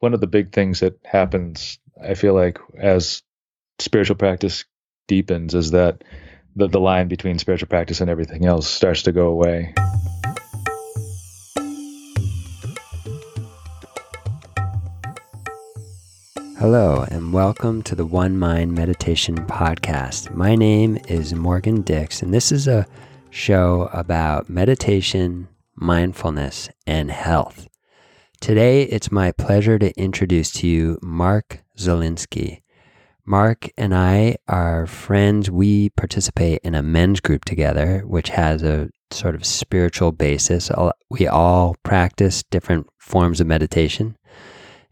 one of the big things that happens, I feel like, as spiritual practice deepens is that the line between spiritual practice and everything else starts to go away. Hello, and welcome to the One Mind Meditation Podcast. My name is Morgan Dix, and this is a show about meditation, mindfulness, and health. Today, it's my pleasure to introduce to you Mark Zelinsky. Mark and I are friends. We participate in a men's group together, which has a sort of spiritual basis. We all practice different forms of meditation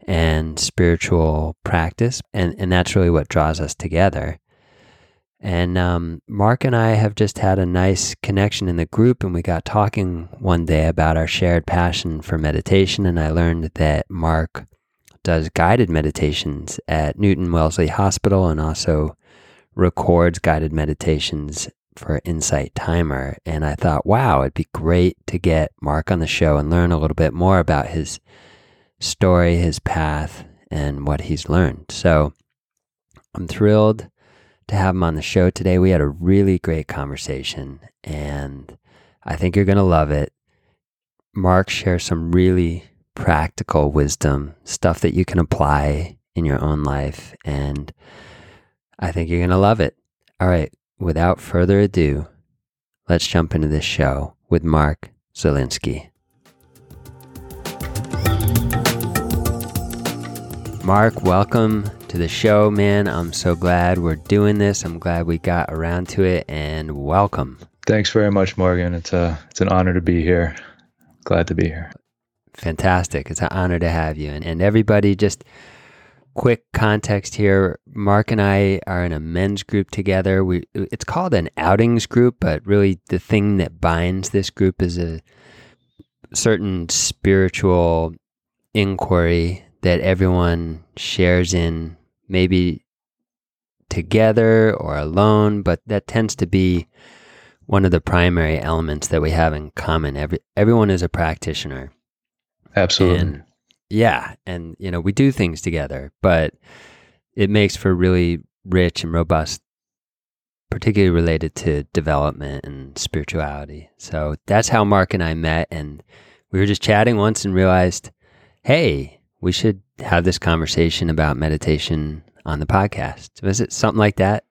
and spiritual practice, and that's really what draws us together. And Mark and I have just had a nice connection in the group, and we got talking one day about our shared passion for meditation, and I learned that Mark does guided meditations at Newton Wellesley Hospital and also records guided meditations for Insight Timer. And I thought, wow, it'd be great to get Mark on the show and learn a little bit more about his story, his path, and what he's learned. So I'm thrilled to have him on the show today. We had a really great conversation, and I think you're going to love it. Mark shares some really practical wisdom, stuff that you can apply in your own life, and I think you're going to love it. All right, without further ado, let's jump into this show with Mark Zelinsky. Mark, welcome to the show, man. I'm so glad we're doing this. I'm glad we got around to it, and welcome. Thanks very much, Morgan. It's an honor to be here. Glad to be here. Fantastic. It's an honor to have you. And everybody, just quick context here. Mark and I are in a men's group together. It's called an outings group, but really the thing that binds this group is a certain spiritual inquiry that everyone shares in, maybe together or alone, but that tends to be one of the primary elements that we have in common. Everyone is a practitioner. Absolutely. And you know, we do things together, but it makes for really rich and robust, particularly related to development and spirituality. So that's how Mark and I met, and we were just chatting once and realized, hey, we should have this conversation about meditation on the podcast. Was it something like that?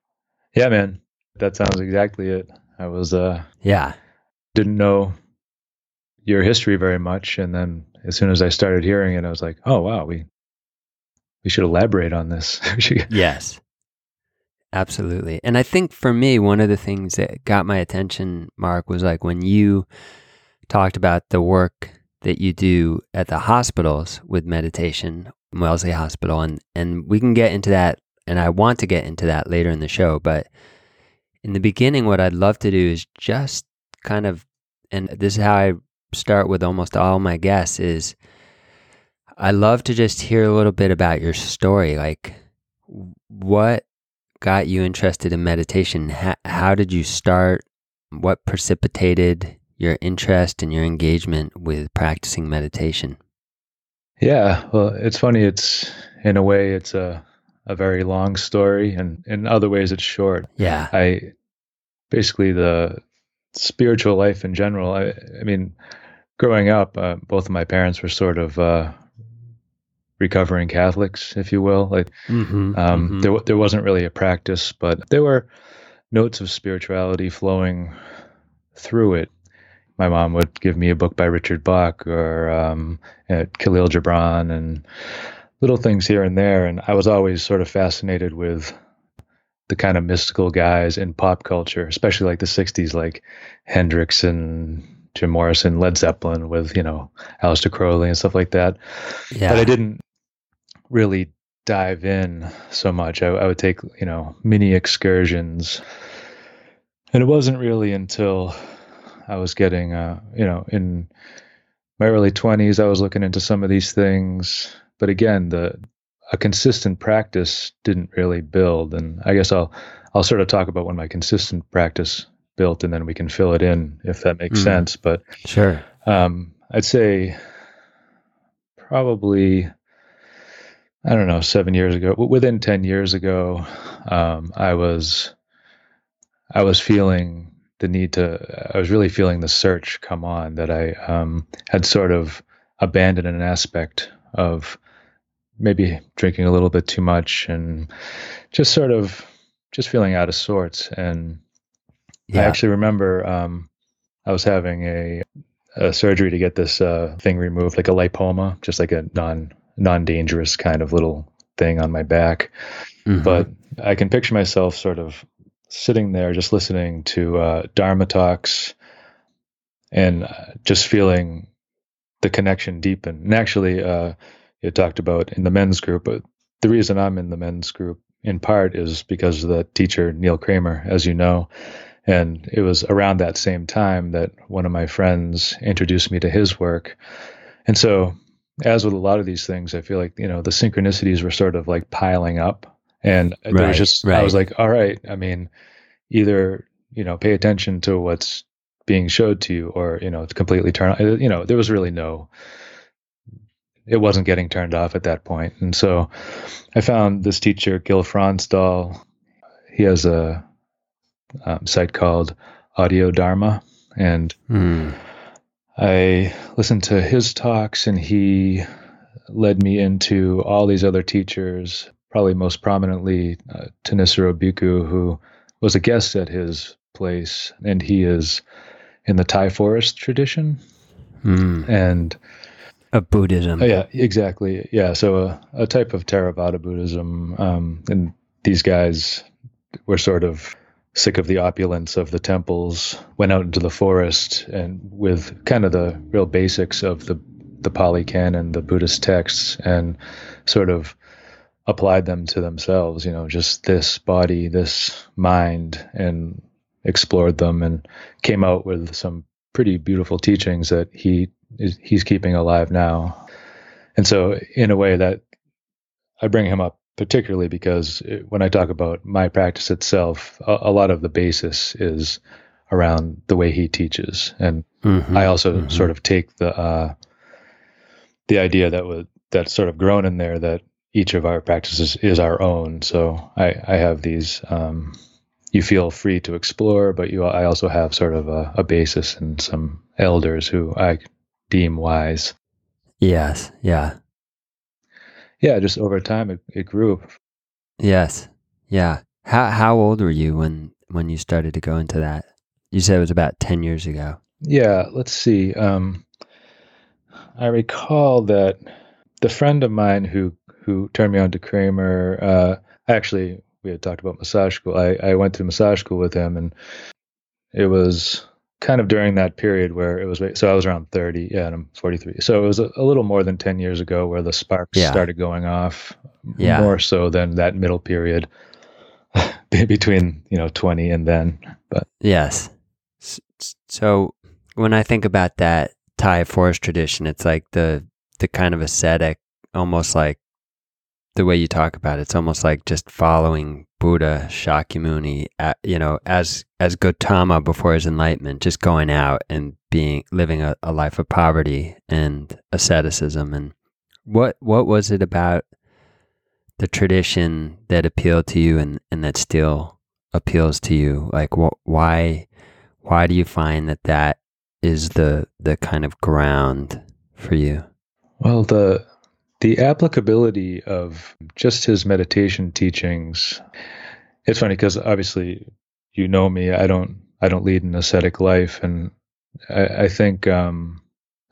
Yeah, man. That sounds exactly it. I was, didn't know your history very much. And then as soon as I started hearing it, I was like, oh, wow, we should elaborate on this. Yes, absolutely. And I think for me, one of the things that got my attention, Mark, was like when you talked about the work that you do at the hospitals with meditation, Wellesley Hospital, and we can get into that, and I want to get into that later in the show, but in the beginning, what I'd love to do is just kind of, and this is how I start with almost all my guests, is I love to just hear a little bit about your story, like what got you interested in meditation? How did you start? What precipitated your interest and your engagement with practicing meditation? Yeah, well, it's funny. It's, in a way, it's a very long story, and in other ways, it's short. Yeah. Basically, the spiritual life in general, I mean, growing up, both of my parents were sort of recovering Catholics, if you will. Like, There wasn't really a practice, but there were notes of spirituality flowing through it. My mom would give me a book by Richard Bach or Khalil Gibran and little things here and there. And I was always sort of fascinated with the kind of mystical guys in pop culture, especially like the 60s, like Hendrix and Jim Morrison, Led Zeppelin with, Aleister Crowley and stuff like that. Yeah. But I didn't really dive in so much. I would take, mini excursions. And it wasn't really until I was getting, in my early 20s, I was looking into some of these things. But again, a consistent practice didn't really build. And I guess I'll sort of talk about when my consistent practice built, and then we can fill it in if that makes sense. But sure, I'd say probably I don't know, 7 years ago, within 10 years ago, I was feeling the need to, I was really feeling the search come on, that I had sort of abandoned an aspect of maybe drinking a little bit too much and just sort of just feeling out of sorts. And yeah. I actually remember I was having a surgery to get this thing removed, like a lipoma, just like a non-dangerous kind of little thing on my back. Mm-hmm. But I can picture myself sort of sitting there just listening to Dharma talks and just feeling the connection deepen. And actually, you talked about in the men's group, but the reason I'm in the men's group in part is because of the teacher, Neil Kramer, as you know. And it was around that same time that one of my friends introduced me to his work. And so, as with a lot of these things, I feel like, you know, the synchronicities were sort of like piling up. And there was just, I was like, all right, I mean, either, you know, pay attention to what's being showed to you, or, you know, it's completely turned, you know, there was really no, it wasn't getting turned off at that point. And so I found this teacher, Gil Fronsdal. He has a site called Audio Dharma, and I listened to his talks, and he led me into all these other teachers, probably most prominently Thanissaro Bhikkhu, who was a guest at his place, and he is in the Thai forest tradition and of Buddhism. Oh, yeah, exactly. Yeah, so a type of Theravada Buddhism, and these guys were sort of sick of the opulence of the temples, went out into the forest, and with kind of the real basics of the Pali Canon, the Buddhist texts, and sort of applied them to themselves, you know, just this body, this mind, and explored them and came out with some pretty beautiful teachings that he's keeping alive now. And so in a way that I bring him up particularly because when I talk about my practice itself, a lot of the basis is around the way he teaches. And I also sort of take the idea that's sort of grown in there, that each of our practices is our own. So I have these, you feel free to explore, but I also have sort of a basis and some elders who I deem wise. Yes. Yeah. Yeah, just over time it grew. Yes. Yeah. How old were you when you started to go into that? You said it was about 10 years ago. Yeah, let's see. I recall that the friend of mine who turned me on to Kramer, actually we had talked about massage school. I went to massage school with him, and it was kind of during that period where it was, so I was around 30, yeah, and I'm 43. So it was a little more than 10 years ago where the sparks started going off, more so than that middle period between, you know, 20 and then. But yes. So when I think about that Thai forest tradition, it's like the kind of ascetic, almost like the way you talk about it, it's almost like just following Buddha Shakyamuni, you know, as Gautama before his enlightenment, just going out and living a life of poverty and asceticism. And what was it about the tradition that appealed to you and that still appeals to you? Like, why do you find that is the kind of ground for you? Well, the applicability of just his meditation teachings. It's funny because obviously, you know me, I don't lead an ascetic life. And I think, I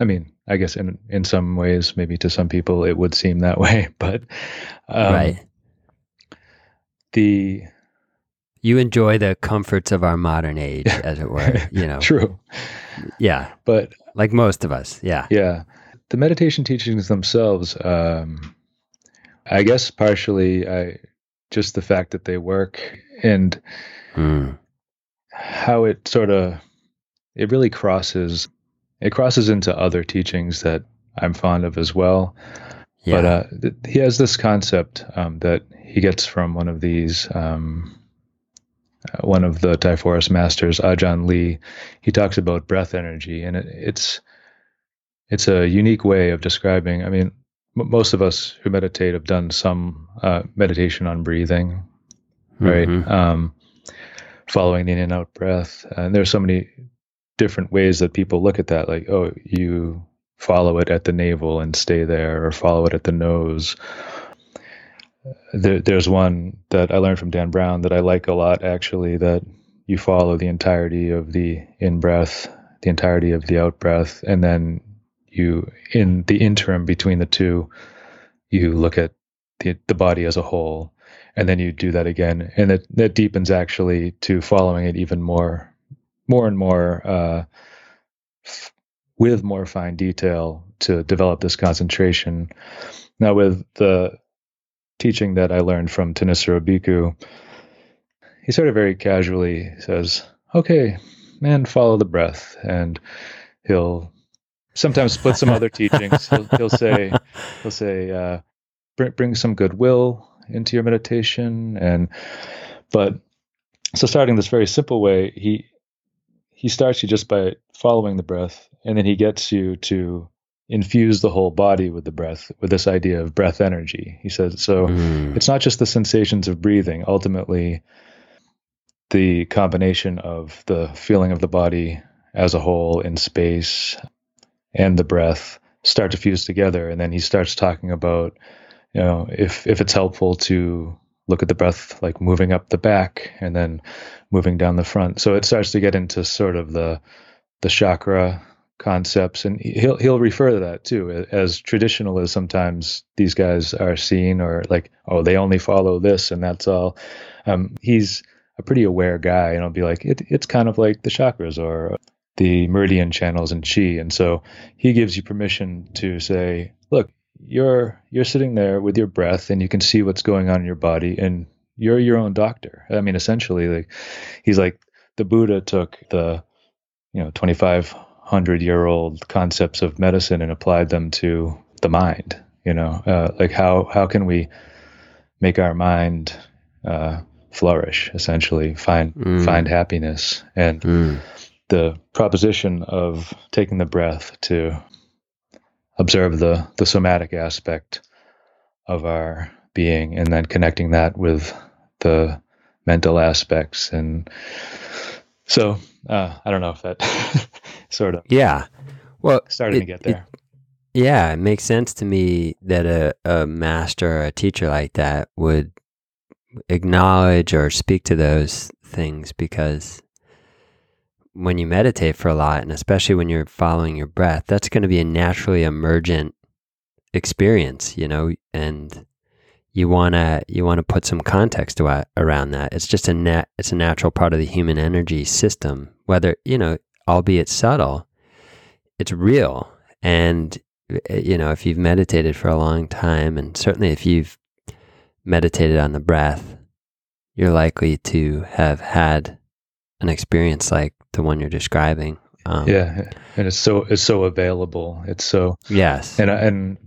mean, I guess in some ways, maybe to some people, it would seem that way, but right. You enjoy the comforts of our modern age, as it were, you know. True. Yeah. But like most of us. Yeah. Yeah. The meditation teachings themselves, I guess partially just the fact that they work and how it sort of, it really crosses into other teachings that I'm fond of as well. Yeah. But he has this concept that he gets from one of these, one of the Thai forest masters, Ajahn Lee. He talks about breath energy, and it's a unique way of describing, I mean, most of us who meditate have done some meditation on breathing, right? Mm-hmm. Following the in and out breath. And there's so many different ways that people look at that, like, oh, you follow it at the navel and stay there, or follow it at the nose. There's one that I learned from Dan Brown that I like a lot, actually, that you follow the entirety of the in-breath, the entirety of the out-breath, and then you, in the interim between the two, you look at the body as a whole, and then you do that again. And that deepens, actually, to following it even more and more with more fine detail to develop this concentration. Now, with the teaching that I learned from Thanissaro Bhikkhu, he sort of very casually says, okay, man, follow the breath. And he'll sometimes split some other teachings. He'll say, bring some goodwill into your meditation. So starting this very simple way, he starts you just by following the breath, and then he gets you to infuse the whole body with the breath, with this idea of breath energy. He says, It's not just the sensations of breathing. Ultimately, the combination of the feeling of the body as a whole in space and the breath start to fuse together. And then he starts talking about, you know, if it's helpful to look at the breath like moving up the back and then moving down the front. So it starts to get into sort of the chakra concepts, and he'll refer to that too, as traditional as sometimes these guys are seen, or like, oh, they only follow this and that's all. He's a pretty aware guy, and I'll be like, it's kind of like the chakras or the meridian channels and chi. And so he gives you permission to say, look, you're sitting there with your breath, and you can see what's going on in your body, and you're your own doctor. I mean, essentially, like, he's like, the Buddha took the 2,500-year-old concepts of medicine and applied them to the mind. Like how can we make our mind flourish, essentially, find happiness. And the proposition of taking the breath to observe the somatic aspect of our being, and then connecting that with the mental aspects. And so I don't know if that sort of started to get there. It makes sense to me that a master or a teacher like that would acknowledge or speak to those things, because when you meditate for a lot, and especially when you're following your breath, that's going to be a naturally emergent experience, and you want to put some context around that. It's just it's a natural part of the human energy system, whether, albeit subtle, it's real. And, if you've meditated for a long time, and certainly if you've meditated on the breath, you're likely to have had an experience like the one you're describing. And it's so available. It's so, yes. And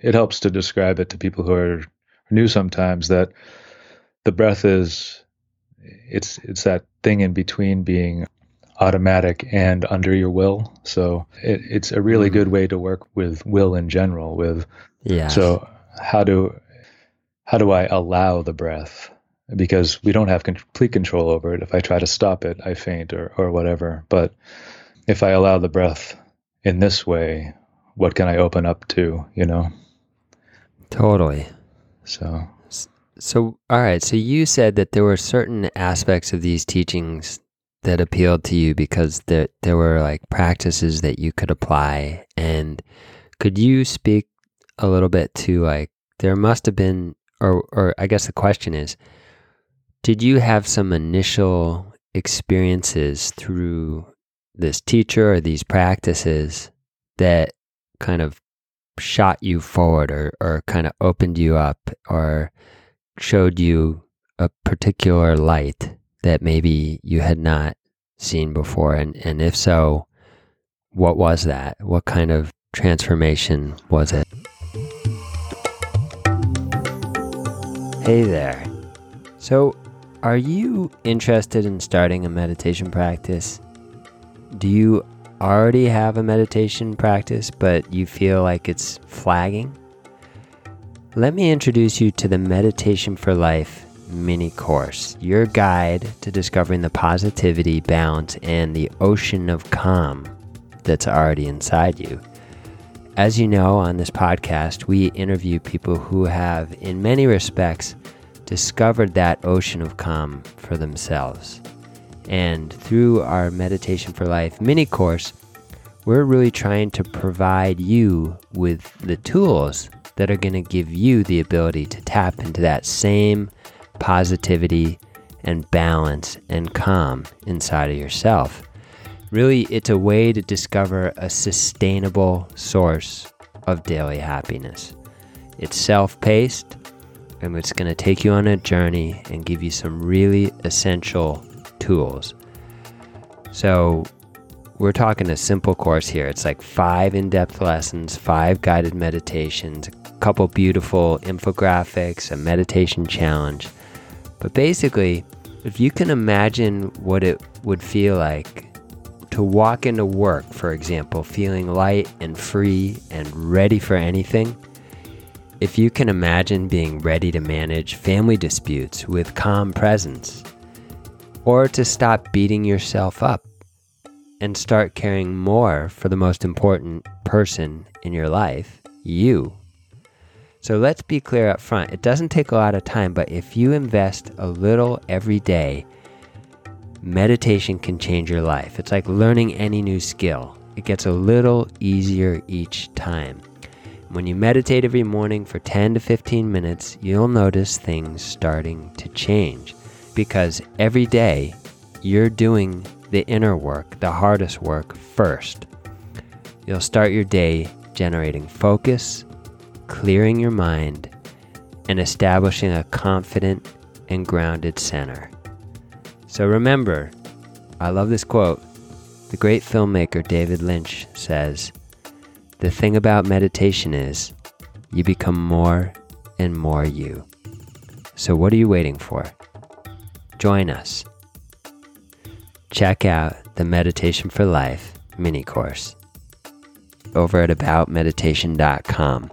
it helps to describe it to people who are new sometimes, that the breath is, it's that thing in between being automatic and under your will. So it's a really good way to work with will in general. So how do I allow the breath? Because we don't have complete control over it. If I try to stop it, I faint or whatever. But if I allow the breath in this way, what can I open up to, Totally. So all right. So you said that there were certain aspects of these teachings that appealed to you because there were like practices that you could apply. And could you speak a little bit to, like, there must have been, or I guess the question is, did you have some initial experiences through this teacher or these practices that kind of shot you forward or kind of opened you up or showed you a particular light that maybe you had not seen before? And if so, what was that? What kind of transformation was it? Hey there. So, are you interested in starting a meditation practice? Do you already have a meditation practice, but you feel like it's flagging? let me introduce you to the Meditation for Life mini course, your guide to discovering the positivity, balance, and the ocean of calm that's already inside you. As you know, on this podcast, we interview people who have, in many respects, discovered that ocean of calm for themselves. And through our Meditation for Life mini course, we're really trying to provide you with the tools that are going to give you the ability to tap into that same positivity and balance and calm inside of yourself. Really, it's a way to discover a sustainable source of daily happiness. It's self-paced, and it's going to take you on a journey and give you some really essential tools. So we're talking a simple course here. It's like 5 in-depth lessons, 5 guided meditations, a couple beautiful infographics, a meditation challenge. But basically, if you can imagine what it would feel like to walk into work, for example, feeling light and free and ready for anything, if you can imagine being ready to manage family disputes with calm presence, or to stop beating yourself up and start caring more for the most important person in your life, you. So let's be clear up front. It doesn't take a lot of time, but if you invest a little every day, meditation can change your life. It's like learning any new skill. It gets a little easier each time. When you meditate every morning for 10 to 15 minutes, you'll notice things starting to change because every day you're doing the inner work, the hardest work first. You'll start your day generating focus, clearing your mind, and establishing a confident and grounded center. So remember, I love this quote. The great filmmaker David Lynch says, "The thing about meditation is you become more and more you." So what are you waiting for? Join us. Check out the Meditation for Life mini course over at aboutmeditation.com.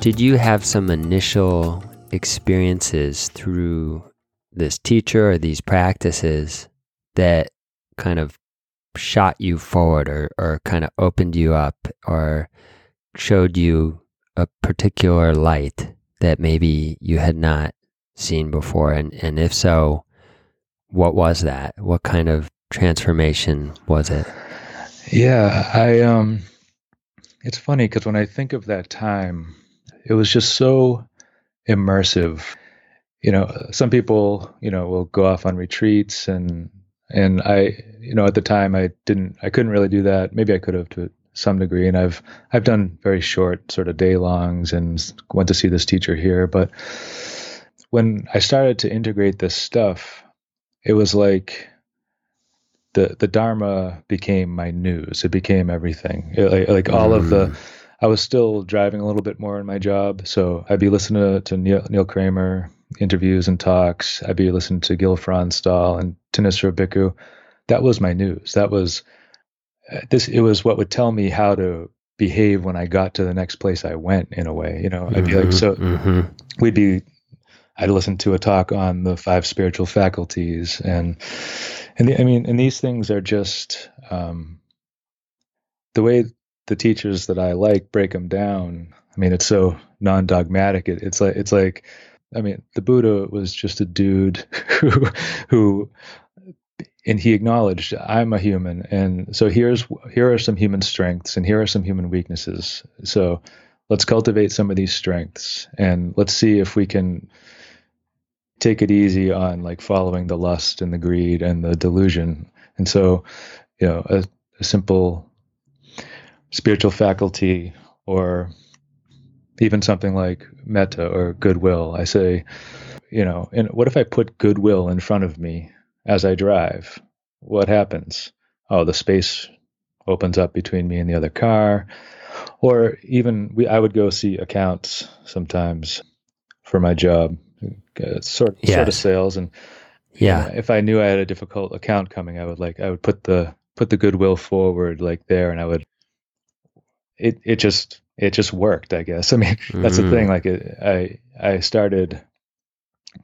Did you have some initial experiences through this teacher or these practices that kind of shot you forward or kind of opened you up or showed you a particular light that maybe you had not seen before? And if so, what was that? What kind of transformation was it? Yeah, I it's funny because when I think of that time, it was just so immersive. You know, some people, you know, will go off on retreats and I, you know, at the time I couldn't really do that. Maybe I could have to some degree. And I've done very short sort of day longs and went to see this teacher here. But when I started to integrate this stuff, it was like the Dharma became my news. It became everything. Like all of the, I was still driving a little bit more in my job. So I'd be listening to Neil Kramer interviews and talks. I'd be listening to Gil Fronsdal and Thanissaro Bhikkhu. That was my news. That was this. It was what would tell me how to behave when I got to the next place I went, in a way, you know. I'd be like, so I'd listen to a talk on the 5 spiritual faculties and these things are just, the way the teachers that I like break them down. I mean, it's so non-dogmatic. It's like, I mean, the Buddha was just a dude who, and he acknowledged, I'm a human. And so here are some human strengths and here are some human weaknesses. So let's cultivate some of these strengths and let's see if we can take it easy on like following the lust and the greed and the delusion. And so, you know, a simple spiritual faculty or even something like metta or goodwill. I say, you know, and what if I put goodwill in front of me as I drive? What happens? Oh, the space opens up between me and the other car. Or even I would go see accounts sometimes for my job, sort of sales. And yeah, you know, if I knew I had a difficult account coming, I would put the goodwill forward like there, and I would it just worked, I guess. I mean, that's the thing. Like, I started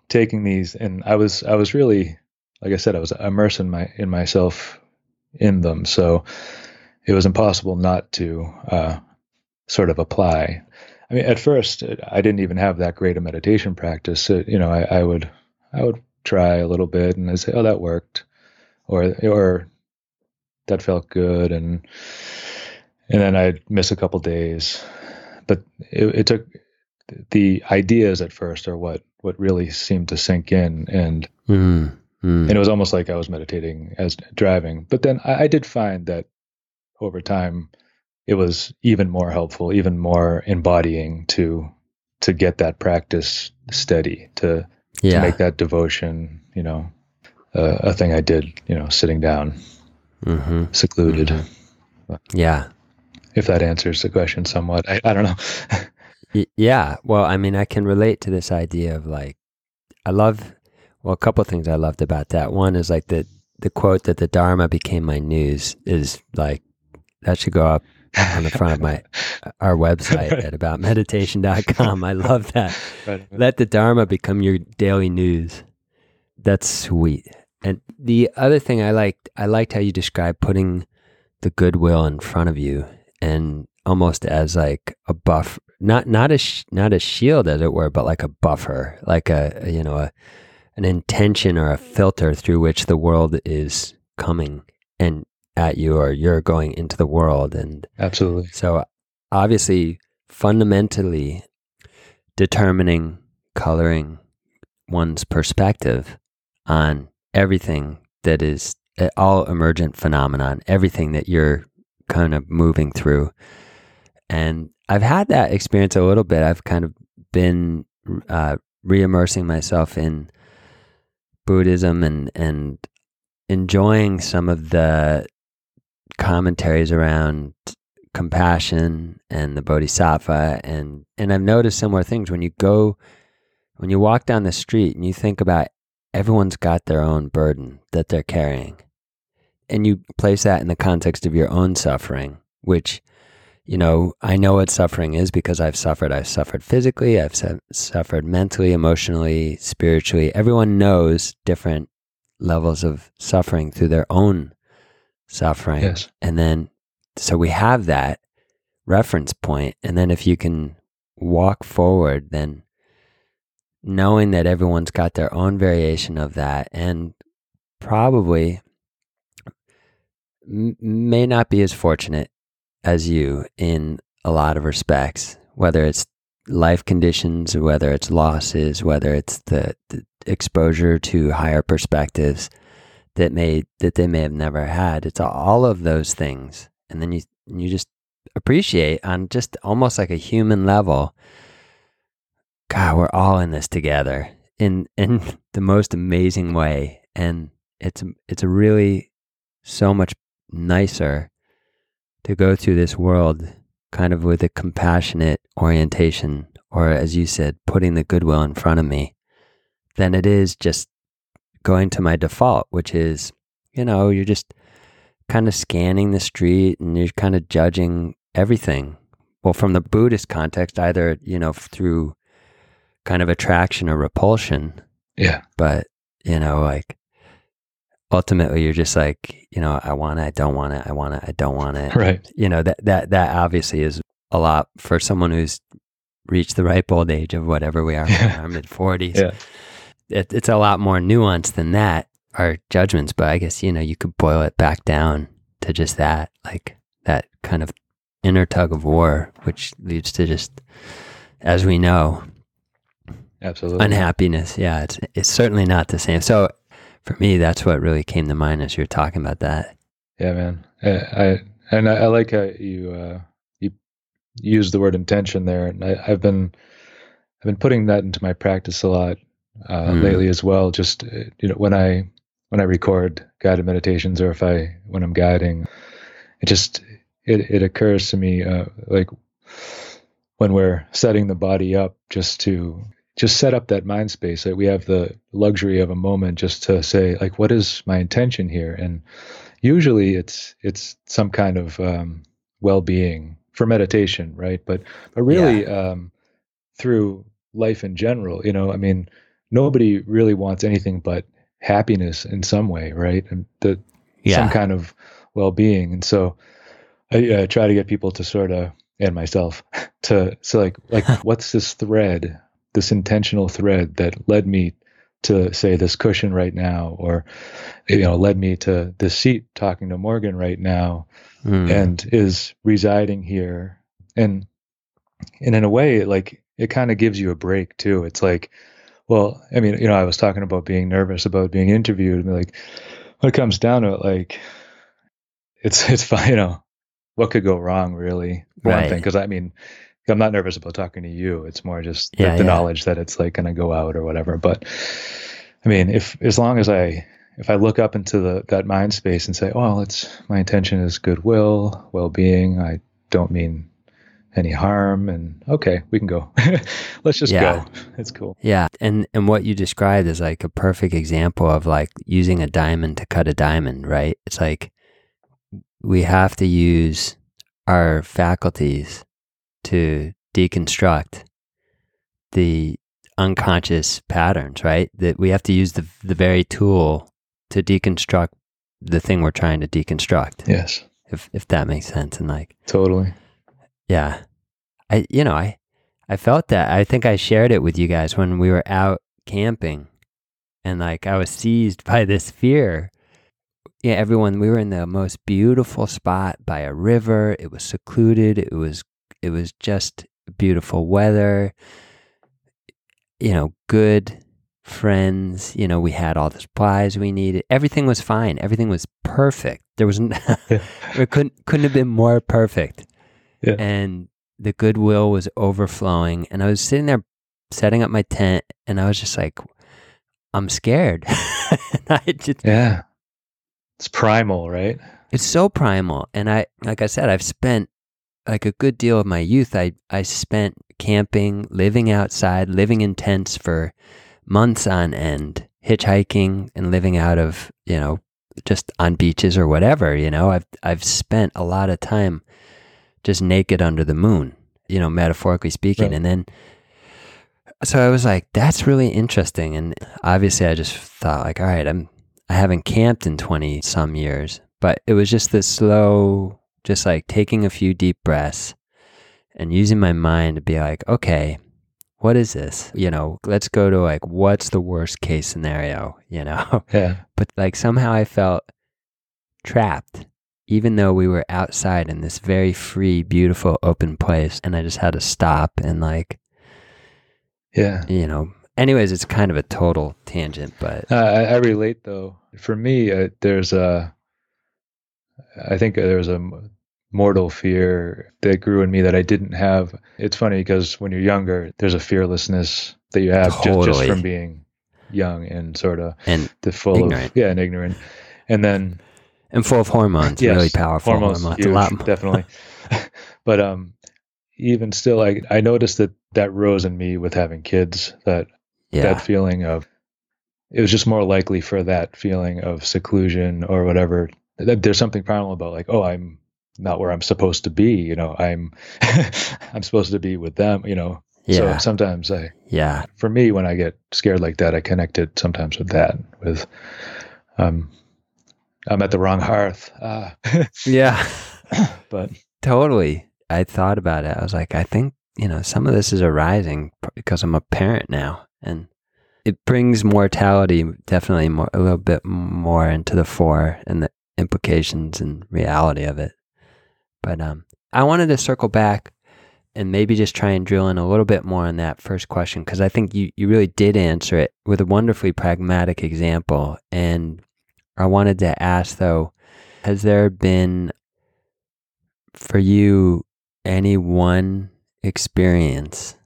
taking these, and I was really, like I said, I was immersing myself in them. So it was impossible not to sort of apply. I mean, at first, I didn't even have that great a meditation practice. So, you know, I would try a little bit, and I'd say, "Oh, that worked," or that felt good, and then I'd miss a couple days. But it took the ideas at first are what really seemed to sink in, and it was almost like I was meditating as driving. But then I did find that over time, it was even more helpful, even more embodying to get that practice steady, to make that devotion, you know, a thing I did, you know, sitting down, secluded. Mm-hmm. Yeah. If that answers the question somewhat, I don't know. Yeah. Well, I mean, I can relate to this idea of like, a couple of things I loved about that. One is like the quote that the Dharma became my news is like, that should go up on the front of our website at aboutmeditation.com. I love that. Right. Let the Dharma become your daily news. That's sweet. And the other thing I liked how you described putting the goodwill in front of you and almost as like a buffer, not a shield as it were, but like a buffer, like an intention or a filter through which the world is coming and at you, or you're going into the world. And absolutely. So obviously fundamentally determining, coloring one's perspective on everything that is all emergent phenomenon, everything that you're kind of moving through. And I've had that experience a little bit. I've kind of been re-immersing myself in Buddhism and enjoying some of the commentaries around compassion and the Bodhisattva, and I've noticed similar things. When you walk down the street and you think about everyone's got their own burden that they're carrying, and you place that in the context of your own suffering, which, you know, I know what suffering is because I've suffered physically, I've suffered mentally, emotionally, spiritually. Everyone knows different levels of suffering through their own suffering. Yes. And then, so we have that reference point. And then if you can walk forward, then knowing that everyone's got their own variation of that and probably may not be as fortunate as you in a lot of respects, whether it's life conditions, whether it's losses, whether it's the exposure to higher perspectives that they may have never had. It's all of those things. And then you just appreciate on just almost like a human level, God, we're all in this together in the most amazing way. And it's really so much nicer to go through this world kind of with a compassionate orientation, or as you said, putting the goodwill in front of me, than it is just going to my default, which is, you know, you're just kind of scanning the street and you're kind of judging everything. Well, from the Buddhist context, either, you know, through kind of attraction or repulsion. Yeah. But, you know, like ultimately you're just like, you know, I want it, I don't want it, I want it, I don't want it. Right. You know, that obviously is a lot for someone who's reached the ripe old age of whatever we are. Yeah. Our mid-40s. Yeah. It's a lot more nuanced than that, our judgments, but I guess, you know, you could boil it back down to just that, like that kind of inner tug of war, which leads to just, as we know, absolutely unhappiness. Yeah, it's certainly not the same. So for me, that's what really came to mind as you were talking about that. Yeah, man. I like how you use the word intention there, and I've been putting that into my practice a lot lately as well. Just, you know, when I record guided meditations, or when I'm guiding, it occurs to me like when we're setting the body up, just to set up that mind space, that we have the luxury of a moment just to say, like, what is my intention here? And usually it's some kind of well-being. for meditation, right? But really, through life in general, you know, I mean, nobody really wants anything but happiness in some way, right? And some kind of well-being. And so I try to get people to sort of, and myself, to so like what's this thread, this intentional thread that led me to say this cushion right now, or, you know, led me to this seat talking to Morgan right now, and is residing here. And in a way, like, it kind of gives you a break too. It's like, well, I mean, you know, I was talking about being nervous about being interviewed, and like, when it comes down to it, like, it's fine, you know, what could go wrong, really? One thing, because I mean, I'm not nervous about talking to you. It's more just the knowledge that it's like going to go out or whatever. But I mean, if I look up into that mind space and say, oh, my intention is goodwill, well-being. I don't mean any harm, and okay, we can go. Let's just go. It's cool. Yeah. And what you described is like a perfect example of like using a diamond to cut a diamond, right? It's like we have to use our faculties to deconstruct the unconscious patterns, right? That we have to use the very tool to deconstruct the thing we're trying to deconstruct. Yes. If that makes sense. And like, totally. Yeah. I felt that. I think I shared it with you guys when we were out camping, and like, I was seized by this fear. Yeah. We were in the most beautiful spot by a river. It was secluded. It was just beautiful weather, you know, good friends, you know, we had all the supplies we needed. Everything was fine. Everything was perfect. There was it couldn't have been more perfect. Yeah. And the goodwill was overflowing. And I was sitting there setting up my tent, and I was just like, I'm scared. It's primal, right? It's so primal. And I've spent like a good deal of my youth, I spent camping, living outside, living in tents for months on end, hitchhiking and living out of, you know, just on beaches or whatever, you know. I've spent a lot of time just naked under the moon, you know, metaphorically speaking. Right. And then, so I was like, that's really interesting. And obviously I just thought like, all right, I haven't camped in 20 some years, but it was just this slow, just like taking a few deep breaths and using my mind to be like, okay, what is this? You know, let's go to like, what's the worst case scenario, you know? Yeah. But like somehow I felt trapped, even though we were outside in this very free, beautiful, open place. And I just had to stop and like, you know, anyways, it's kind of a total tangent, but. I relate though. For me, I think there was a mortal fear that grew in me that I didn't have. It's funny because when you're younger, there's a fearlessness that you have just from being young and sort of and ignorant. And then. And full of hormones, really powerful hormones. Huge, a lot more. Definitely. But even still, I noticed that rose in me with having kids, that feeling of, it was just more likely for that feeling of seclusion or whatever. There's something primal about like, oh, I'm not where I'm supposed to be, you know, I'm supposed to be with them, you know? Yeah. So sometimes for me, when I get scared like that, I connect it sometimes with that, with, I'm at the wrong hearth. Yeah, but totally. I thought about it. I was like, I think, you know, some of this is arising because I'm a parent now, and it brings mortality definitely a little bit more into the fore, and the implications and reality of it. But I wanted to circle back and maybe just try and drill in a little bit more on that first question, because I think you really did answer it with a wonderfully pragmatic example. And I wanted to ask though, has there been for you any one experience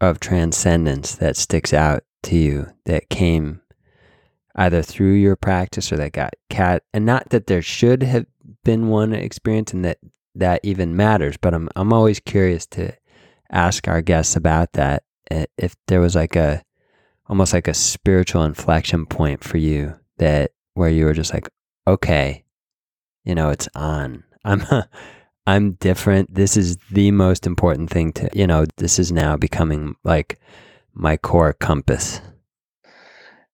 of transcendence that sticks out to you that came either through your practice or that got and not that there should have been one experience and that even matters, but I'm always curious to ask our guests about that, if there was like almost like a spiritual inflection point for you where you were just like, okay, you know, it's on. I'm I'm different. This is the most important thing to, you know, this is now becoming like my core compass.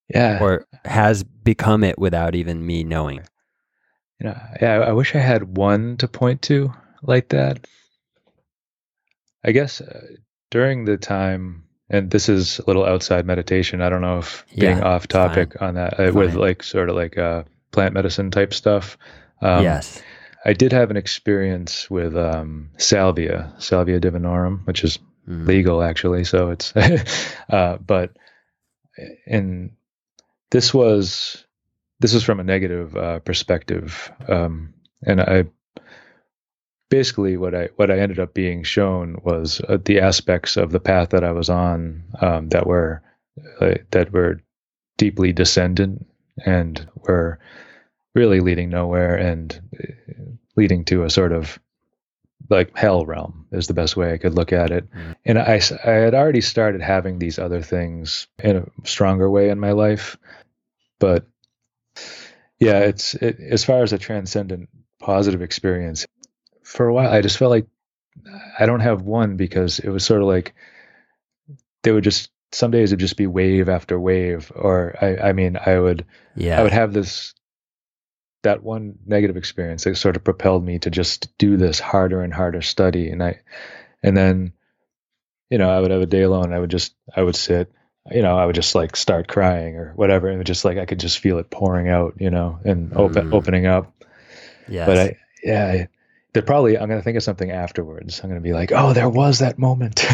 Yeah. Or has become it without even me knowing. You know, yeah, I wish I had one to point to like that. I guess during the time, and this is a little outside meditation, I don't know if being off topic on that, with like sort of like plant medicine type stuff. Yes. I did have an experience with salvia divinorum, which is legal actually. So it's, but this was from a negative perspective. And I basically what I ended up being shown was the aspects of the path that I was on that were deeply descendant and were really leading nowhere and leading to a sort of like hell realm is the best way I could look at it. Mm. And I had already started having these other things in a stronger way in my life, but yeah, it's as far as a transcendent positive experience, for a while I just felt like I don't have one, because it was sort of like they would just, some days it'd just be wave after wave, or I would have this, that one negative experience that sort of propelled me to just do this harder and harder study. And then, you know, I would have a day alone, I would sit, you know, I would just like start crying or whatever. And it was just like, I could just feel it pouring out, you know, and opening up. Yes. But I'm going to think of something afterwards. I'm going to be like, oh, there was that moment,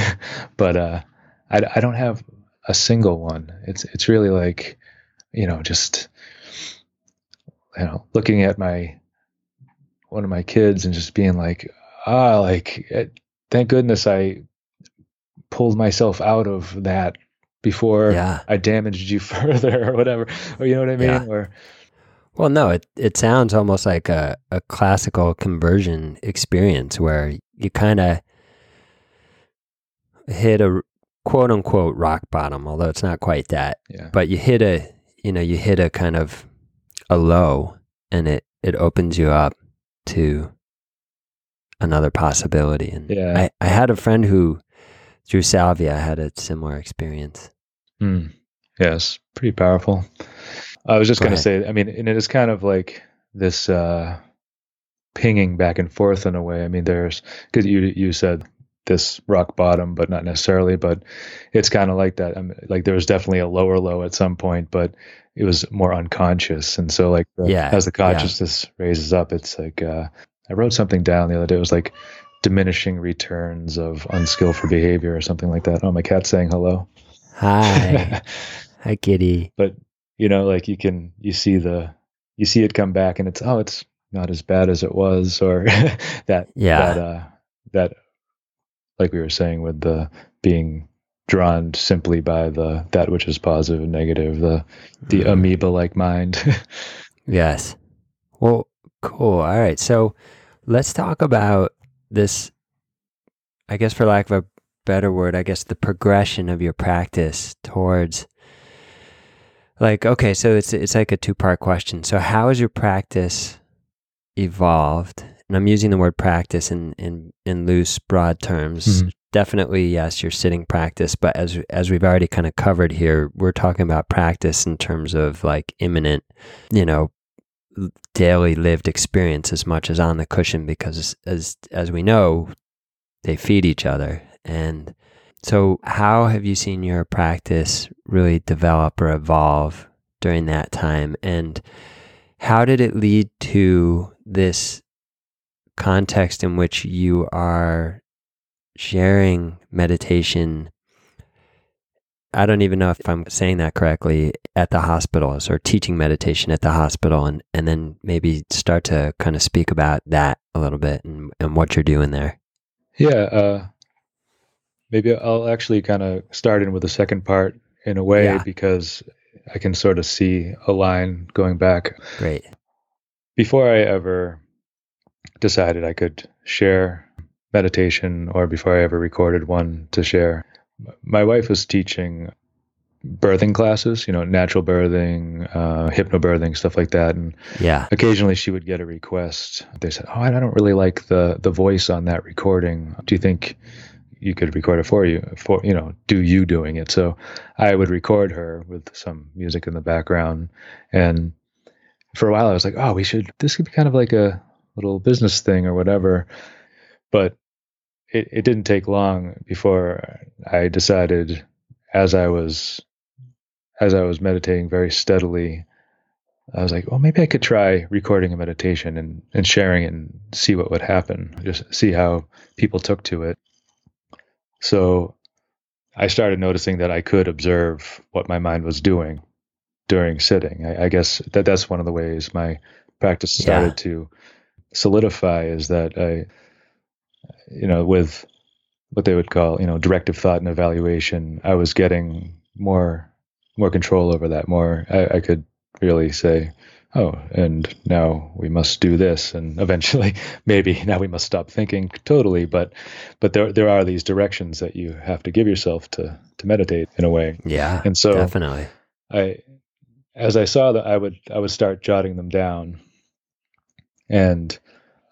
but, I don't have a single one. It's really like, you know, just, you know, looking at one of my kids and just being like, thank goodness I pulled myself out of that before I damaged you further, or whatever, or you know what I mean? Yeah. Or, well, no, it sounds almost like a classical conversion experience where you kind of hit a quote unquote rock bottom, although it's not quite that, but you hit a kind of a low, and it opens you up to another possibility. And I had a friend who, through salvia, had a similar experience. Mm. Yes, pretty powerful. I was just going to say, I mean, and it is kind of like this pinging back and forth in a way. I mean, there's, because you said this rock bottom, but not necessarily, but it's kind of like that. I mean, like there was definitely a lower low at some point, but it was more unconscious. And so like, as the consciousness raises up, it's like, I wrote something down the other day. It was like diminishing returns of unskillful behavior or something like that. Oh, my cat's saying hello. Hi. Hi, kitty. But you know, like you see it come back, and it's not as bad as it was, or that like we were saying with the being drawn simply by that which is positive and negative, the amoeba-like mind. Yes. Well, cool. All right. So let's talk about this, I guess for lack of a better word, I guess the progression of your practice towards like, okay, so it's like a two-part question. So how has your practice evolved? And I'm using the word practice in loose, broad terms. Mm-hmm. Definitely, yes, your sitting practice, but as we've already kind of covered here, we're talking about practice in terms of like imminent, you know, daily lived experience as much as on the cushion, because as we know, they feed each other. And so how have you seen your practice really develop or evolve during that time? And how did it lead to this context in which you are sharing meditation, I don't even know if I'm saying that correctly, at the hospitals, or teaching meditation at the hospital, and then maybe start to kind of speak about that a little bit and what you're doing there? Yeah, maybe I'll actually kind of start in with the second part in a way, because I can sort of see a line going back. Great. Before I ever decided I could share meditation, or before I ever recorded one to share, my wife was teaching birthing classes, you know, natural birthing, hypnobirthing, stuff like that. And yeah, occasionally she would get a request. They said, "Oh, I don't really like the voice on that recording. Do you think you could record it for, you know, do you doing it?" So I would record her with some music in the background. And for a while I was like, "Oh, we should, this could be kind of like a little business thing or whatever." But it didn't take long before I decided, as I was meditating very steadily, I was like, well, maybe I could try recording a meditation and sharing it and see what would happen, just see how people took to it. So I started noticing that I could observe what my mind was doing during sitting. I guess that's one of the ways my practice started to solidify, is that I, you know, with what they would call, you know, directive thought and evaluation, I was getting more control over that. I could really say, oh, and now we must do this, and eventually maybe now we must stop thinking totally. But there are these directions that you have to give yourself to meditate in a way. Yeah. And so definitely, as I saw that, I would start jotting them down, and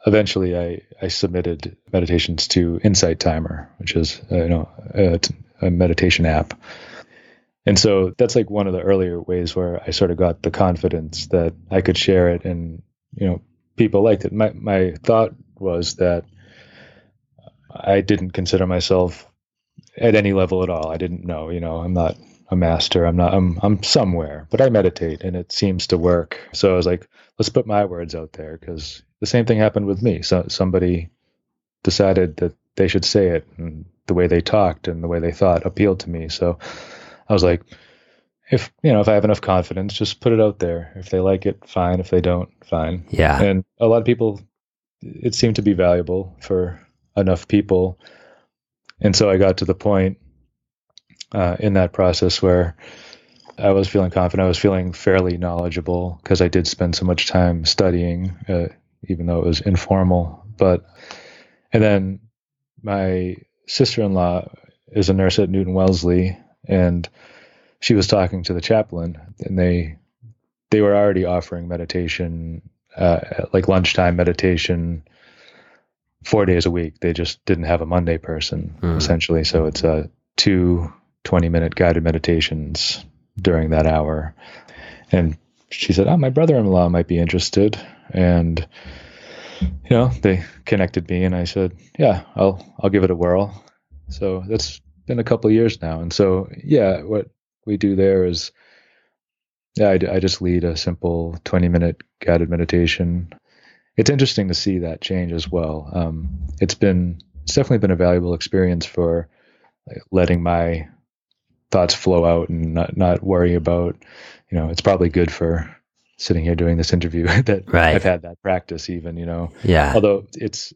eventually I submitted meditations to Insight Timer, which is a meditation app. And so that's like one of the earlier ways where I sort of got the confidence that I could share it, and, you know, people liked it. My thought was that I didn't consider myself at any level at all. I didn't know, you know, I'm not a master. I'm somewhere, but I meditate and it seems to work. So I was like, let's put my words out there, because the same thing happened with me. So somebody decided that they should say it, and the way they talked and the way they thought appealed to me. So I was like, if I have enough confidence, just put it out there. If they like it, fine. If they don't, fine. Yeah. And a lot of people, it seemed to be valuable for enough people. And so I got to the point in that process where I was feeling confident. I was feeling fairly knowledgeable, because I did spend so much time studying, even though it was informal. And then my sister-in-law is a nurse at Newton Wellesley, and she was talking to the chaplain, and they were already offering meditation, like lunchtime meditation, 4 days a week. They just didn't have a Monday person, essentially. So it's two 20-minute guided meditations during that hour. And she said, "Oh, my brother-in-law might be interested." And, you know, they connected me, and I said, "Yeah, I'll give it a whirl." So that's been a couple of years now. And so, yeah, what we do there is, I just lead a simple 20-minute guided meditation. It's interesting to see that change as well. It's definitely been a valuable experience for letting my thoughts flow out and not worry about, you know, it's probably good for sitting here doing this interview that I've had that practice even, you know. Yeah. Although it's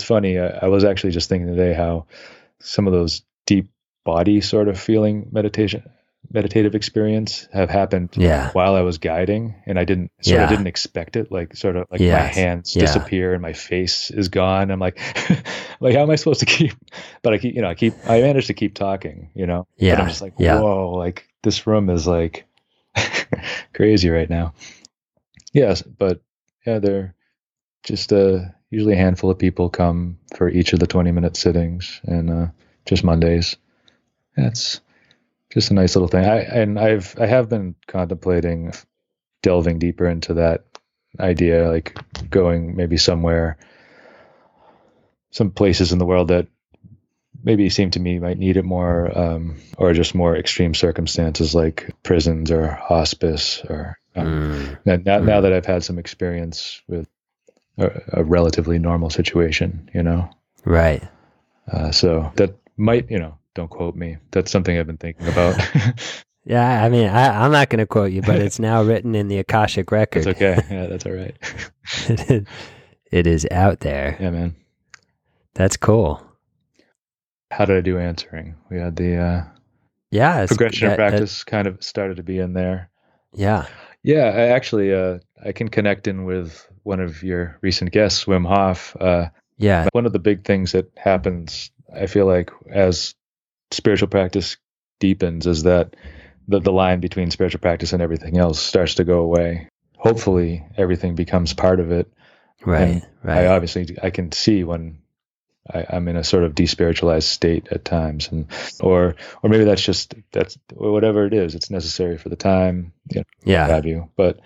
funny. I was actually just thinking today how some of those deep body sort of feeling meditative experience have happened while I was guiding, and I didn't expect it. Like sort of like my hands disappear and my face is gone. I'm like, how am I supposed to keep, but I keep, you know, I managed to keep talking, you know, but I'm just like, whoa, like this room is like crazy right now. Yes. But yeah, they're just, usually a handful of people come for each of the 20-minute sittings, and just Mondays. That's just a nice little thing. I have been contemplating delving deeper into that idea, like going maybe somewhere, some places in the world that maybe seem to me might need it more, or just more extreme circumstances like prisons or hospice. Or now that I've had some experience with a relatively normal situation, you know? Right. So that might, you know, don't quote me. That's something I've been thinking about. Yeah. I mean, I'm not going to quote you, but it's now written in the Akashic record. That's okay. Yeah, that's all right. It is out there. Yeah, man. That's cool. How did I do answering? We had the, progression of practice kind of started to be in there. Yeah. Yeah. I actually, I can connect in with one of your recent guests, Wim Hof. One of the big things that happens, I feel like, as spiritual practice deepens is that the line between spiritual practice and everything else starts to go away. Hopefully everything becomes part of it. Right. I can see when I'm in a sort of despiritualized state at times, and or maybe that's whatever it is, it's necessary for the time, what have you. But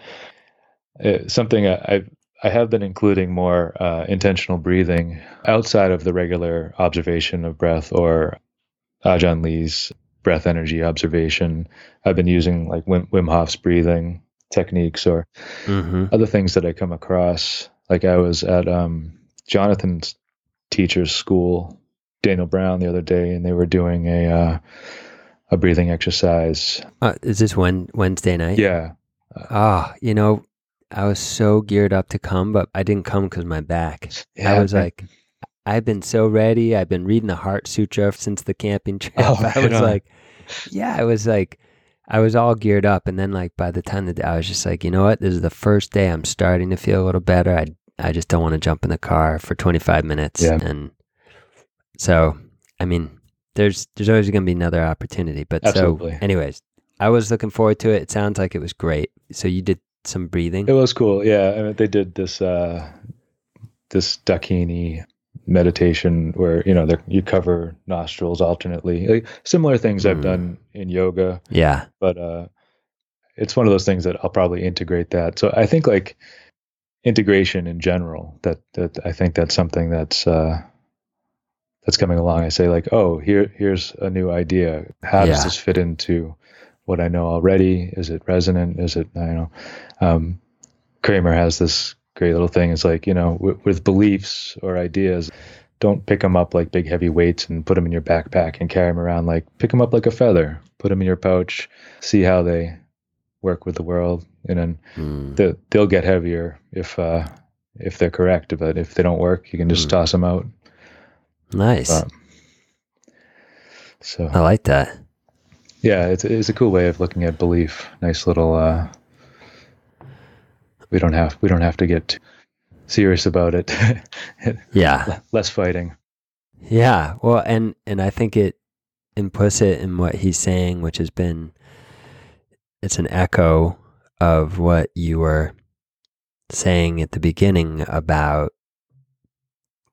something I have been including more intentional breathing outside of the regular observation of breath or Ajahn Lee's breath energy observation. I've been using like Wim Hof's breathing techniques or other things that I come across. Like I was at Jonathan's teacher's school, Daniel Brown, the other day, and they were doing a breathing exercise. Is this Wednesday night? Yeah. I was so geared up to come, but I didn't come because of my back. Yeah, I've been so ready. I've been reading the Heart Sutra since the camping trip. I was all geared up. And then by the time I was just like, you know what? This is the first day I'm starting to feel a little better. I just don't want to jump in the car for 25 minutes. Yeah. And so, I mean, there's always going to be another opportunity. But absolutely. So anyways, I was looking forward to it. It sounds like it was great. So you did some breathing. It was cool. Yeah. I mean, they did this, this Dakini meditation where, you cover nostrils alternately, similar things I've done in yoga. Yeah. But, it's one of those things that I'll probably integrate that. So I think integration in general, that I think that's something that's coming along. I say here's a new idea. How does this fit into what I know already? Is it resonant? Is it, Kramer has this great little thing. It's with beliefs or ideas, don't pick them up like big heavy weights and put them in your backpack and carry them around. Pick them up like a feather, put them in your pouch, see how they work with the world. And then they'll get heavier if they're correct, but if they don't work, you can just toss them out. Nice. So I like that. Yeah, it's a cool way of looking at belief. Nice little. We don't have to get serious about it. Yeah. Less fighting. Yeah. Well, and I think it implicit in what he's saying, which has been, it's an echo of what you were saying at the beginning about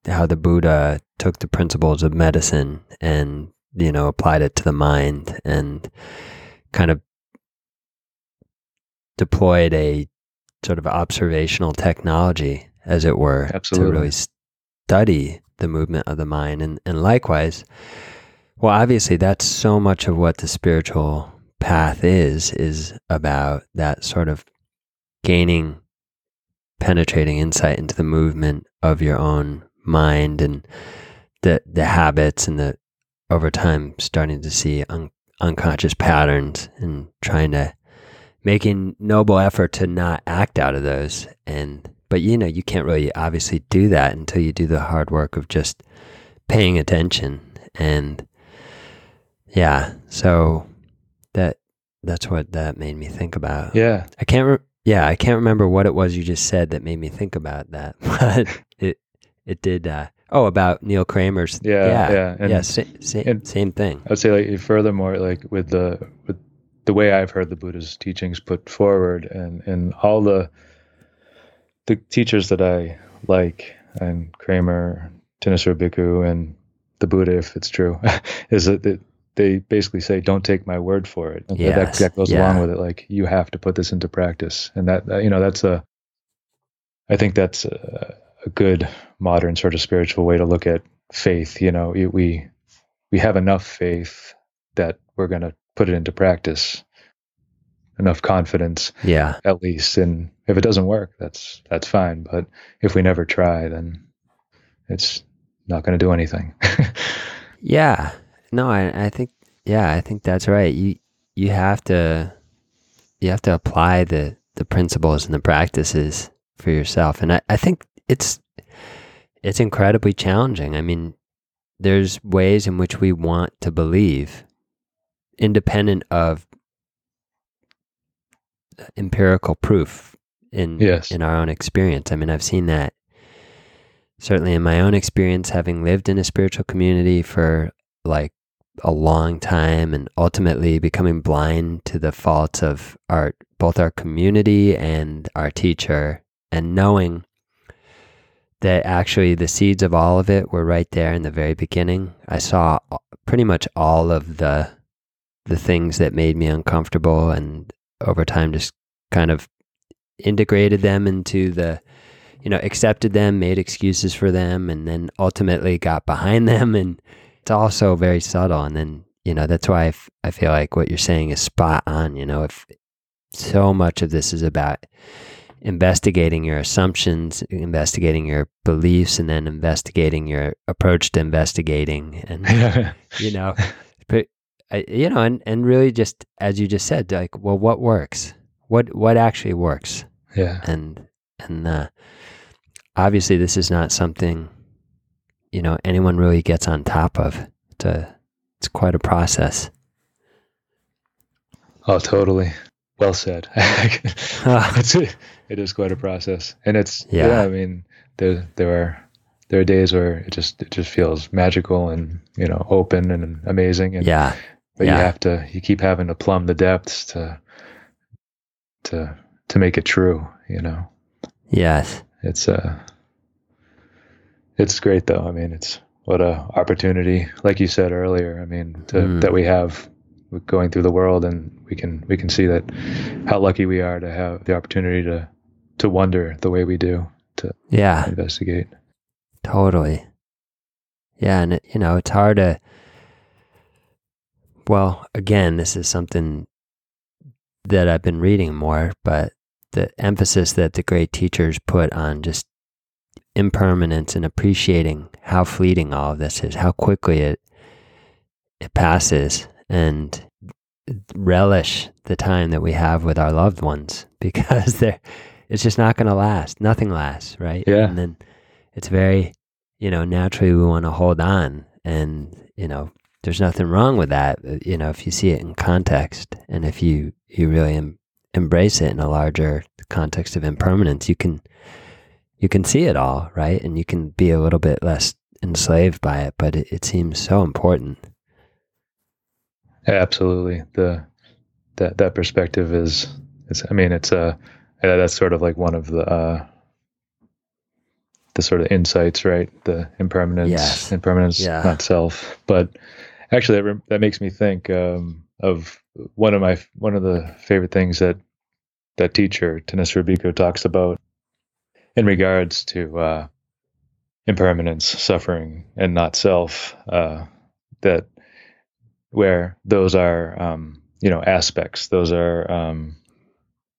how the Buddha took the principles of medicine and, applied it to the mind and kind of deployed a sort of observational technology, as it were. Absolutely. To really study the movement of the mind. And likewise, well, obviously that's so much of what the spiritual path is about, that sort of gaining, penetrating insight into the movement of your own mind and the habits and the over time starting to see unconscious patterns and trying to making noble effort to not act out of those. But you can't really obviously do that until you do the hard work of just paying attention. And so that's what that made me think about. Yeah. I can't remember what it was you just said that made me think about that. But it did. About Neil Kramer's. Yeah. And, same thing. I would say furthermore, with the way I've heard the Buddha's teachings put forward, and all the teachers that I like, and Kramer, Thanissaro Bhikkhu, and the Buddha, if it's true, is that they basically say, don't take my word for it. And that goes along with it. You have to put this into practice. And that, I think that's a good modern sort of spiritual way to look at faith. We have enough faith that we're going to put it into practice, enough confidence. Yeah. At least. And if it doesn't work, that's fine. But if we never try, then it's not going to do anything. Yeah. No, I think that's right. You have to apply the principles and the practices for yourself. And I think it's incredibly challenging. I mean, there's ways in which we want to believe independent of empirical proof in our own experience. I mean, I've seen that certainly in my own experience, having lived in a spiritual community for a long time and ultimately becoming blind to the faults of both our community and our teacher, and knowing that actually the seeds of all of it were right there in the very beginning. I saw pretty much all of the things that made me uncomfortable, and over time just kind of integrated them into the, accepted them, made excuses for them, and then ultimately got behind them. And it's also very subtle. And then, that's why I feel like what you're saying is spot on. If so much of this is about investigating your assumptions, investigating your beliefs, and then investigating your approach to investigating. And, and really just, as you just said, like, well, what works? What actually works? Yeah. And obviously this is not something, anyone really gets on top of. It's quite a process. Oh, totally. Well said. It is quite a process. And it's, there are days where it just feels magical and, open and amazing. And, but you have to, you keep having to plumb the depths to make it true, Yes. It's great though. I mean, it's what a opportunity, like you said earlier, that we have going through the world, and we can see that how lucky we are to have the opportunity to wonder the way we do, to investigate. Totally. Yeah. And it's hard to, again, this is something that I've been reading more, but the emphasis that the great teachers put on just impermanence and appreciating how fleeting all of this is, how quickly it passes, and relish the time that we have with our loved ones, because it's just not going to last. Nothing lasts, right? Yeah. And then it's very, naturally we want to hold on, and, there's nothing wrong with that, if you see it in context, and if you really embrace it in a larger context of impermanence, you can see it all, right? And you can be a little bit less enslaved by it, but it seems so important. Absolutely. That perspective that's sort of like one of the sort of insights, right? The impermanence, not self. But actually that makes me think, of one of the favorite things that teacher Thanissaro Bhikkhu talks about in regards to impermanence, suffering, and not self, that where those are aspects, those are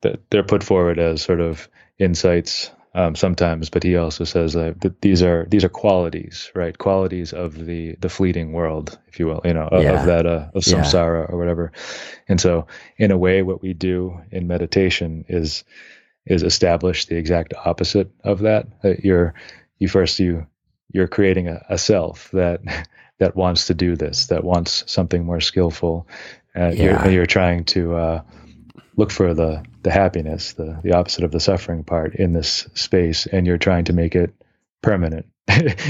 that they're put forward as sort of insights sometimes, but he also says that these are qualities, right? Qualities of the fleeting world, if you will, of that of samsara or whatever. And so, in a way, what we do in meditation is establish the exact opposite of that. You're creating a self that wants to do this, that wants something more skillful. You're trying to look for the happiness, the opposite of the suffering part in this space, and you're trying to make it permanent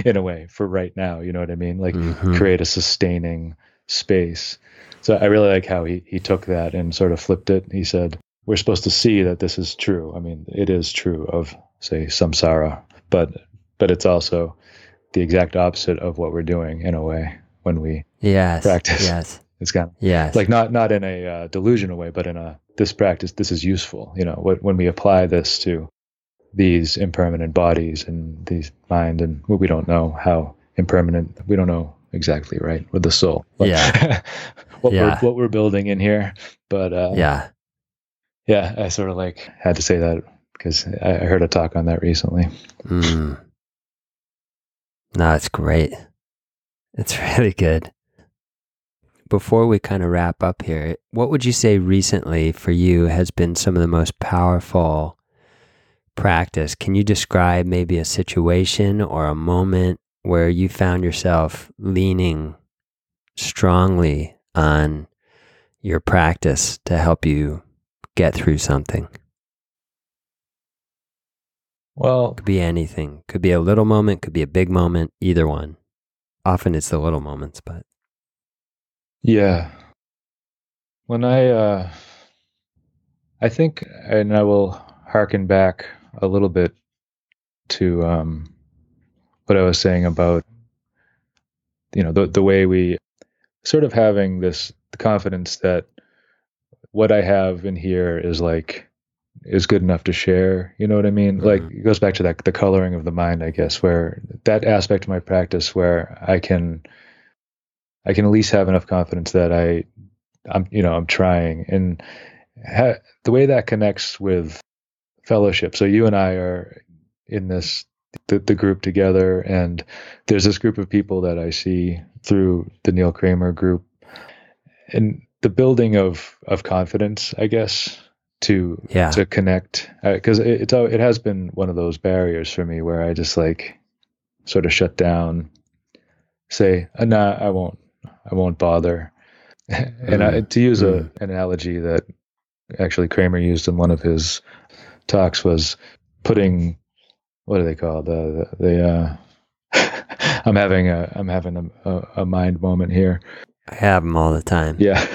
in a way for right now, you know what I mean? Like create a sustaining space. So I really like how he took that and sort of flipped it. He said, we're supposed to see that this is true. I mean, it is true of, say, samsara, but it's also the exact opposite of what we're doing in a way when we practice. Yes. It's kind of like not in a delusional way, but in a, this practice, this is useful. When we apply this to these impermanent bodies and these mind, and we don't know how impermanent, we don't know exactly, right? With the soul. But what we're building in here. But I sort of like had to say that because I heard a talk on that recently. Mm. No, it's great. It's really good. Before we kind of wrap up here, what would you say recently for you has been some of the most powerful practice? Can you describe maybe a situation or a moment where you found yourself leaning strongly on your practice to help you get through something? Well, could be anything. Could be a little moment, could be a big moment, either one. Often it's the little moments, but Yeah. When I think, and I will harken back a little bit to what I was saying about, you know, the way we sort of having this confidence that what I have in here is good enough to share. You know what I mean? Mm-hmm. Like, it goes back to that, the coloring of the mind, I guess, where that aspect of my practice where I can at least have enough confidence that I'm trying, and the way that connects with fellowship. So you and I are in this, the group together, and there's this group of people that I see through the Neil Kramer group, and the building of confidence, I guess, to connect, because it has been one of those barriers for me where I just sort of shut down, say, nah, I won't bother. And to use an analogy that actually Kramer used in one of his talks was putting, what do they call I'm having a mind moment here. I have them all the time. Yeah.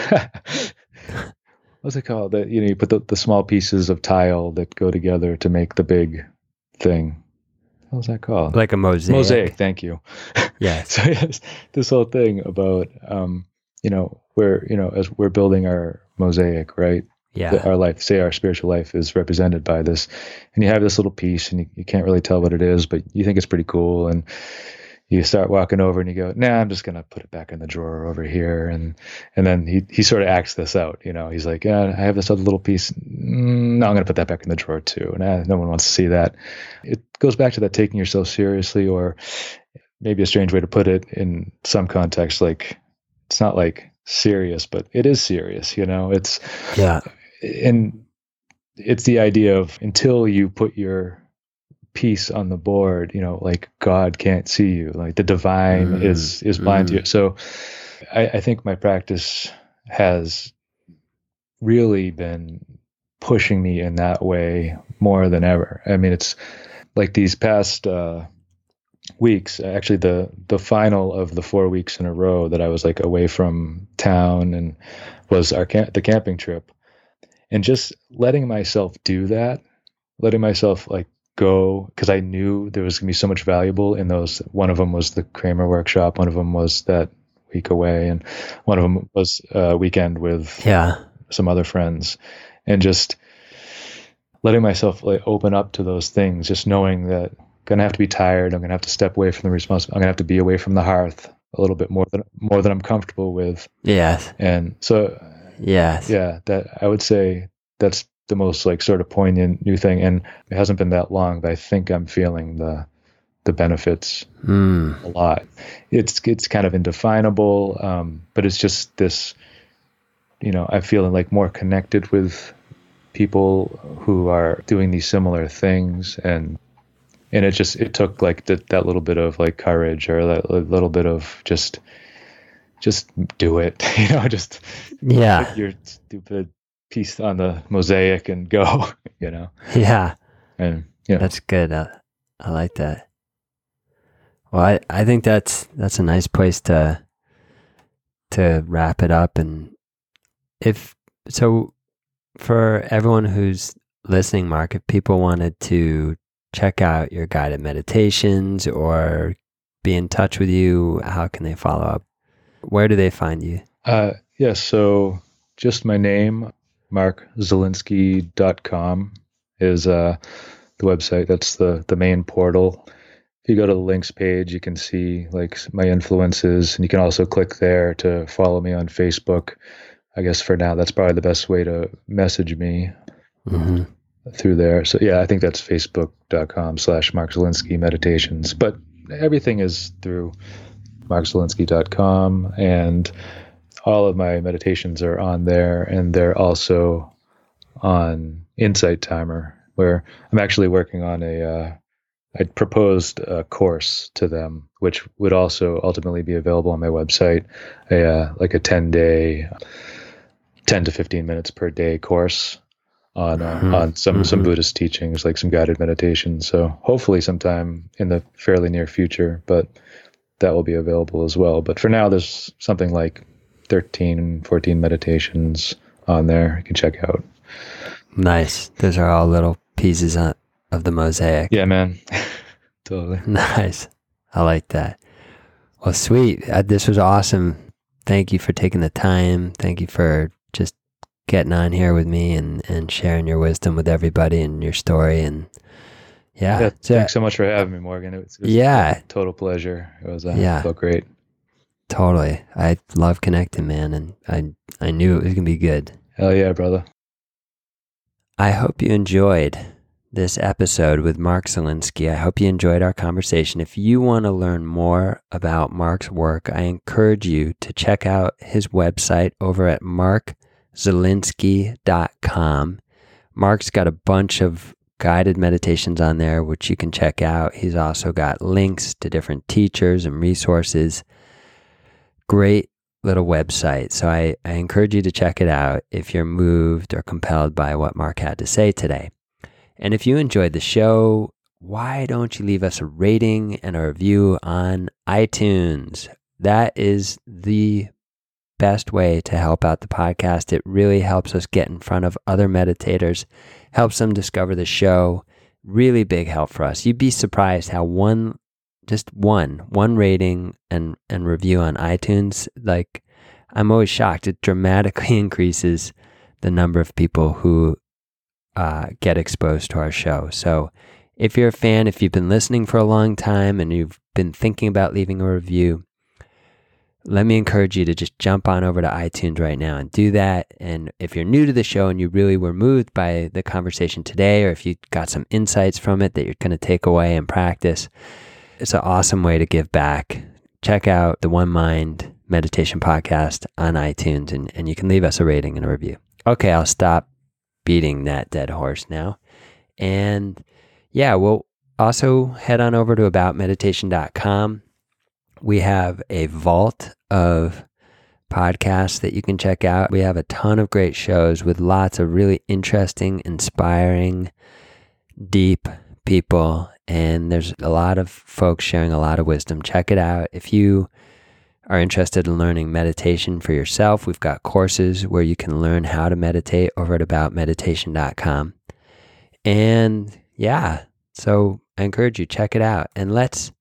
What's it called? That, you know, you put the small pieces of tile that go together to make the big thing. What's that called? Like a mosaic. Mosaic. Thank you. Yeah. So yes, this whole thing about, you know, where, you know, as we're building our mosaic, right? Yeah. Our life, say our spiritual life, is represented by this, and you have this little piece, and you can't really tell what it is, but you think it's pretty cool, and you start walking over, and you go, "Nah, I'm just gonna put it back in the drawer over here," and then he sort of acts this out, you know. He's like, "I have this other little piece. No, I'm gonna put that back in the drawer too." And no one wants to see that. It goes back to that taking yourself seriously, or maybe a strange way to put it in some context, like, it's not like serious, but it is serious, you know. It's, yeah, and it's the idea of, until you put your piece on the board, you know, like, God can't see you, like the divine is blind to you. So I think my practice has really been pushing me in that way more than ever. I mean, it's like these past weeks, actually the final of the 4 weeks in a row that I was away from town, and was the camping trip, and just letting myself do that, letting myself go, because I knew there was gonna be so much valuable in those. One of them was the Kramer workshop, one of them was that week away, and one of them was a weekend with some other friends, and just letting myself open up to those things, just knowing that gonna have to be tired. I'm gonna have to step away from the responsibility. I'm gonna have to be away from the hearth a little bit more than I'm comfortable with. Yes. And so, yes. Yeah. That, I would say, that's the most sort of poignant new thing. And it hasn't been that long, but I think I'm feeling the benefits a lot. It's kind of indefinable, but it's just this. You know, I'm feeling more connected with people who are doing these similar things, and. And it took that little bit of courage, or that little bit of just do it, you know, just put your stupid piece on the mosaic and go, you know? Yeah. And yeah, you know. That's good. I like that. Well, I think that's a nice place to wrap it up. And if, so for everyone who's listening, Mark, if people wanted to check out your guided meditations or be in touch with you, how can they follow up? Where do they find you? Yes, so just my name, markzelinsky.com is the website. That's the main portal. If you go to the links page, you can see my influences, and you can also click there to follow me on Facebook. I guess for now, that's probably the best way to message me. Mm-hmm. Through there. So yeah, I think that's facebook.com/Mark Zelinsky meditations, but everything is through markzelinsky.com, and all of my meditations are on there, and they're also on Insight Timer, where I'm actually working on I proposed a course to them, which would also ultimately be available on my website, a 10 to 15 minutes per day course on some Buddhist teachings, some guided meditation. So hopefully sometime in the fairly near future, but that will be available as well. But for now, there's something like 13, 14 meditations on there you can check out. Nice. Those are all little pieces of the mosaic. Yeah, man. Totally. Nice. I like that. Well, sweet. This was awesome. Thank you for taking the time. Thank you for just getting on here with me and sharing your wisdom with everybody and your story. And yeah. Thanks so much for having me, Morgan. It was a total pleasure. It was felt great. Totally. I love connecting, man. And I knew it was going to be good. Hell yeah, brother. I hope you enjoyed this episode with Mark Zelinsky. I hope you enjoyed our conversation. If you want to learn more about Mark's work, I encourage you to check out his website over at markzelinsky.com. Mark's got a bunch of guided meditations on there, which you can check out. He's also got links to different teachers and resources. Great little website. So I encourage you to check it out if you're moved or compelled by what Mark had to say today. And if you enjoyed the show, why don't you leave us a rating and a review on iTunes? That is the best way to help out the podcast. It really helps us get in front of other meditators, helps them discover the show. Really big help for us. You'd be surprised how one rating and review on iTunes, like, I'm always shocked. It dramatically increases the number of people who get exposed to our show. So if you're a fan, if you've been listening for a long time and you've been thinking about leaving a review, let me encourage you to just jump on over to iTunes right now and do that. And if you're new to the show and you really were moved by the conversation today, or if you got some insights from it that you're going to take away and practice, it's an awesome way to give back. Check out the One Mind Meditation Podcast on iTunes, and you can leave us a rating and a review. Okay, I'll stop beating that dead horse now. And yeah, we'll also head on over to aboutmeditation.com. We have a vault of podcasts that you can check out. We have a ton of great shows with lots of really interesting, inspiring, deep people. And there's a lot of folks sharing a lot of wisdom. Check it out. If you are interested in learning meditation for yourself, we've got courses where you can learn how to meditate over at aboutmeditation.com. And yeah, so I encourage you, check it out. And let's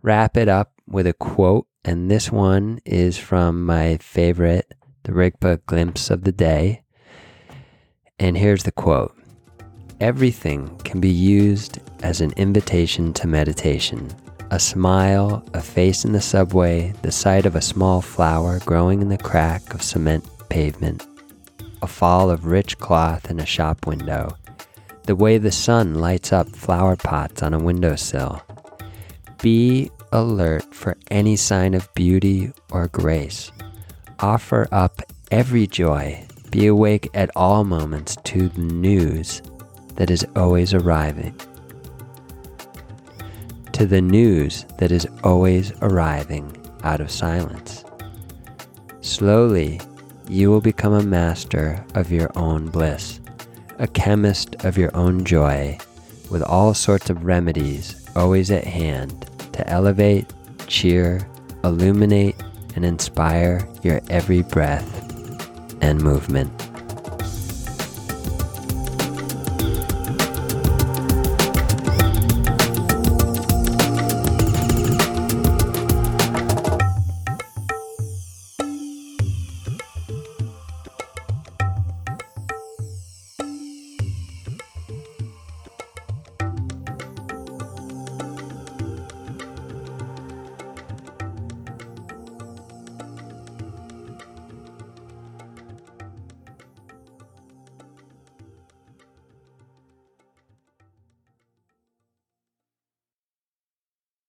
wrap it up with a quote. And this one is from my favorite, the Rigpa glimpse of the day. And here's the quote. Everything can be used as an invitation to meditation. A smile, a face in the subway, the sight of a small flower growing in the crack of cement pavement, a fall of rich cloth in a shop window, the way the sun lights up flower pots on a windowsill. Be alert for any sign of beauty or grace. Offer up every joy. Be awake at all moments to the news that is always arriving. To the news that is always arriving out of silence. Slowly, you will become a master of your own bliss, a chemist of your own joy, with all sorts of remedies always at hand to elevate, cheer, illuminate, and inspire your every breath and movement.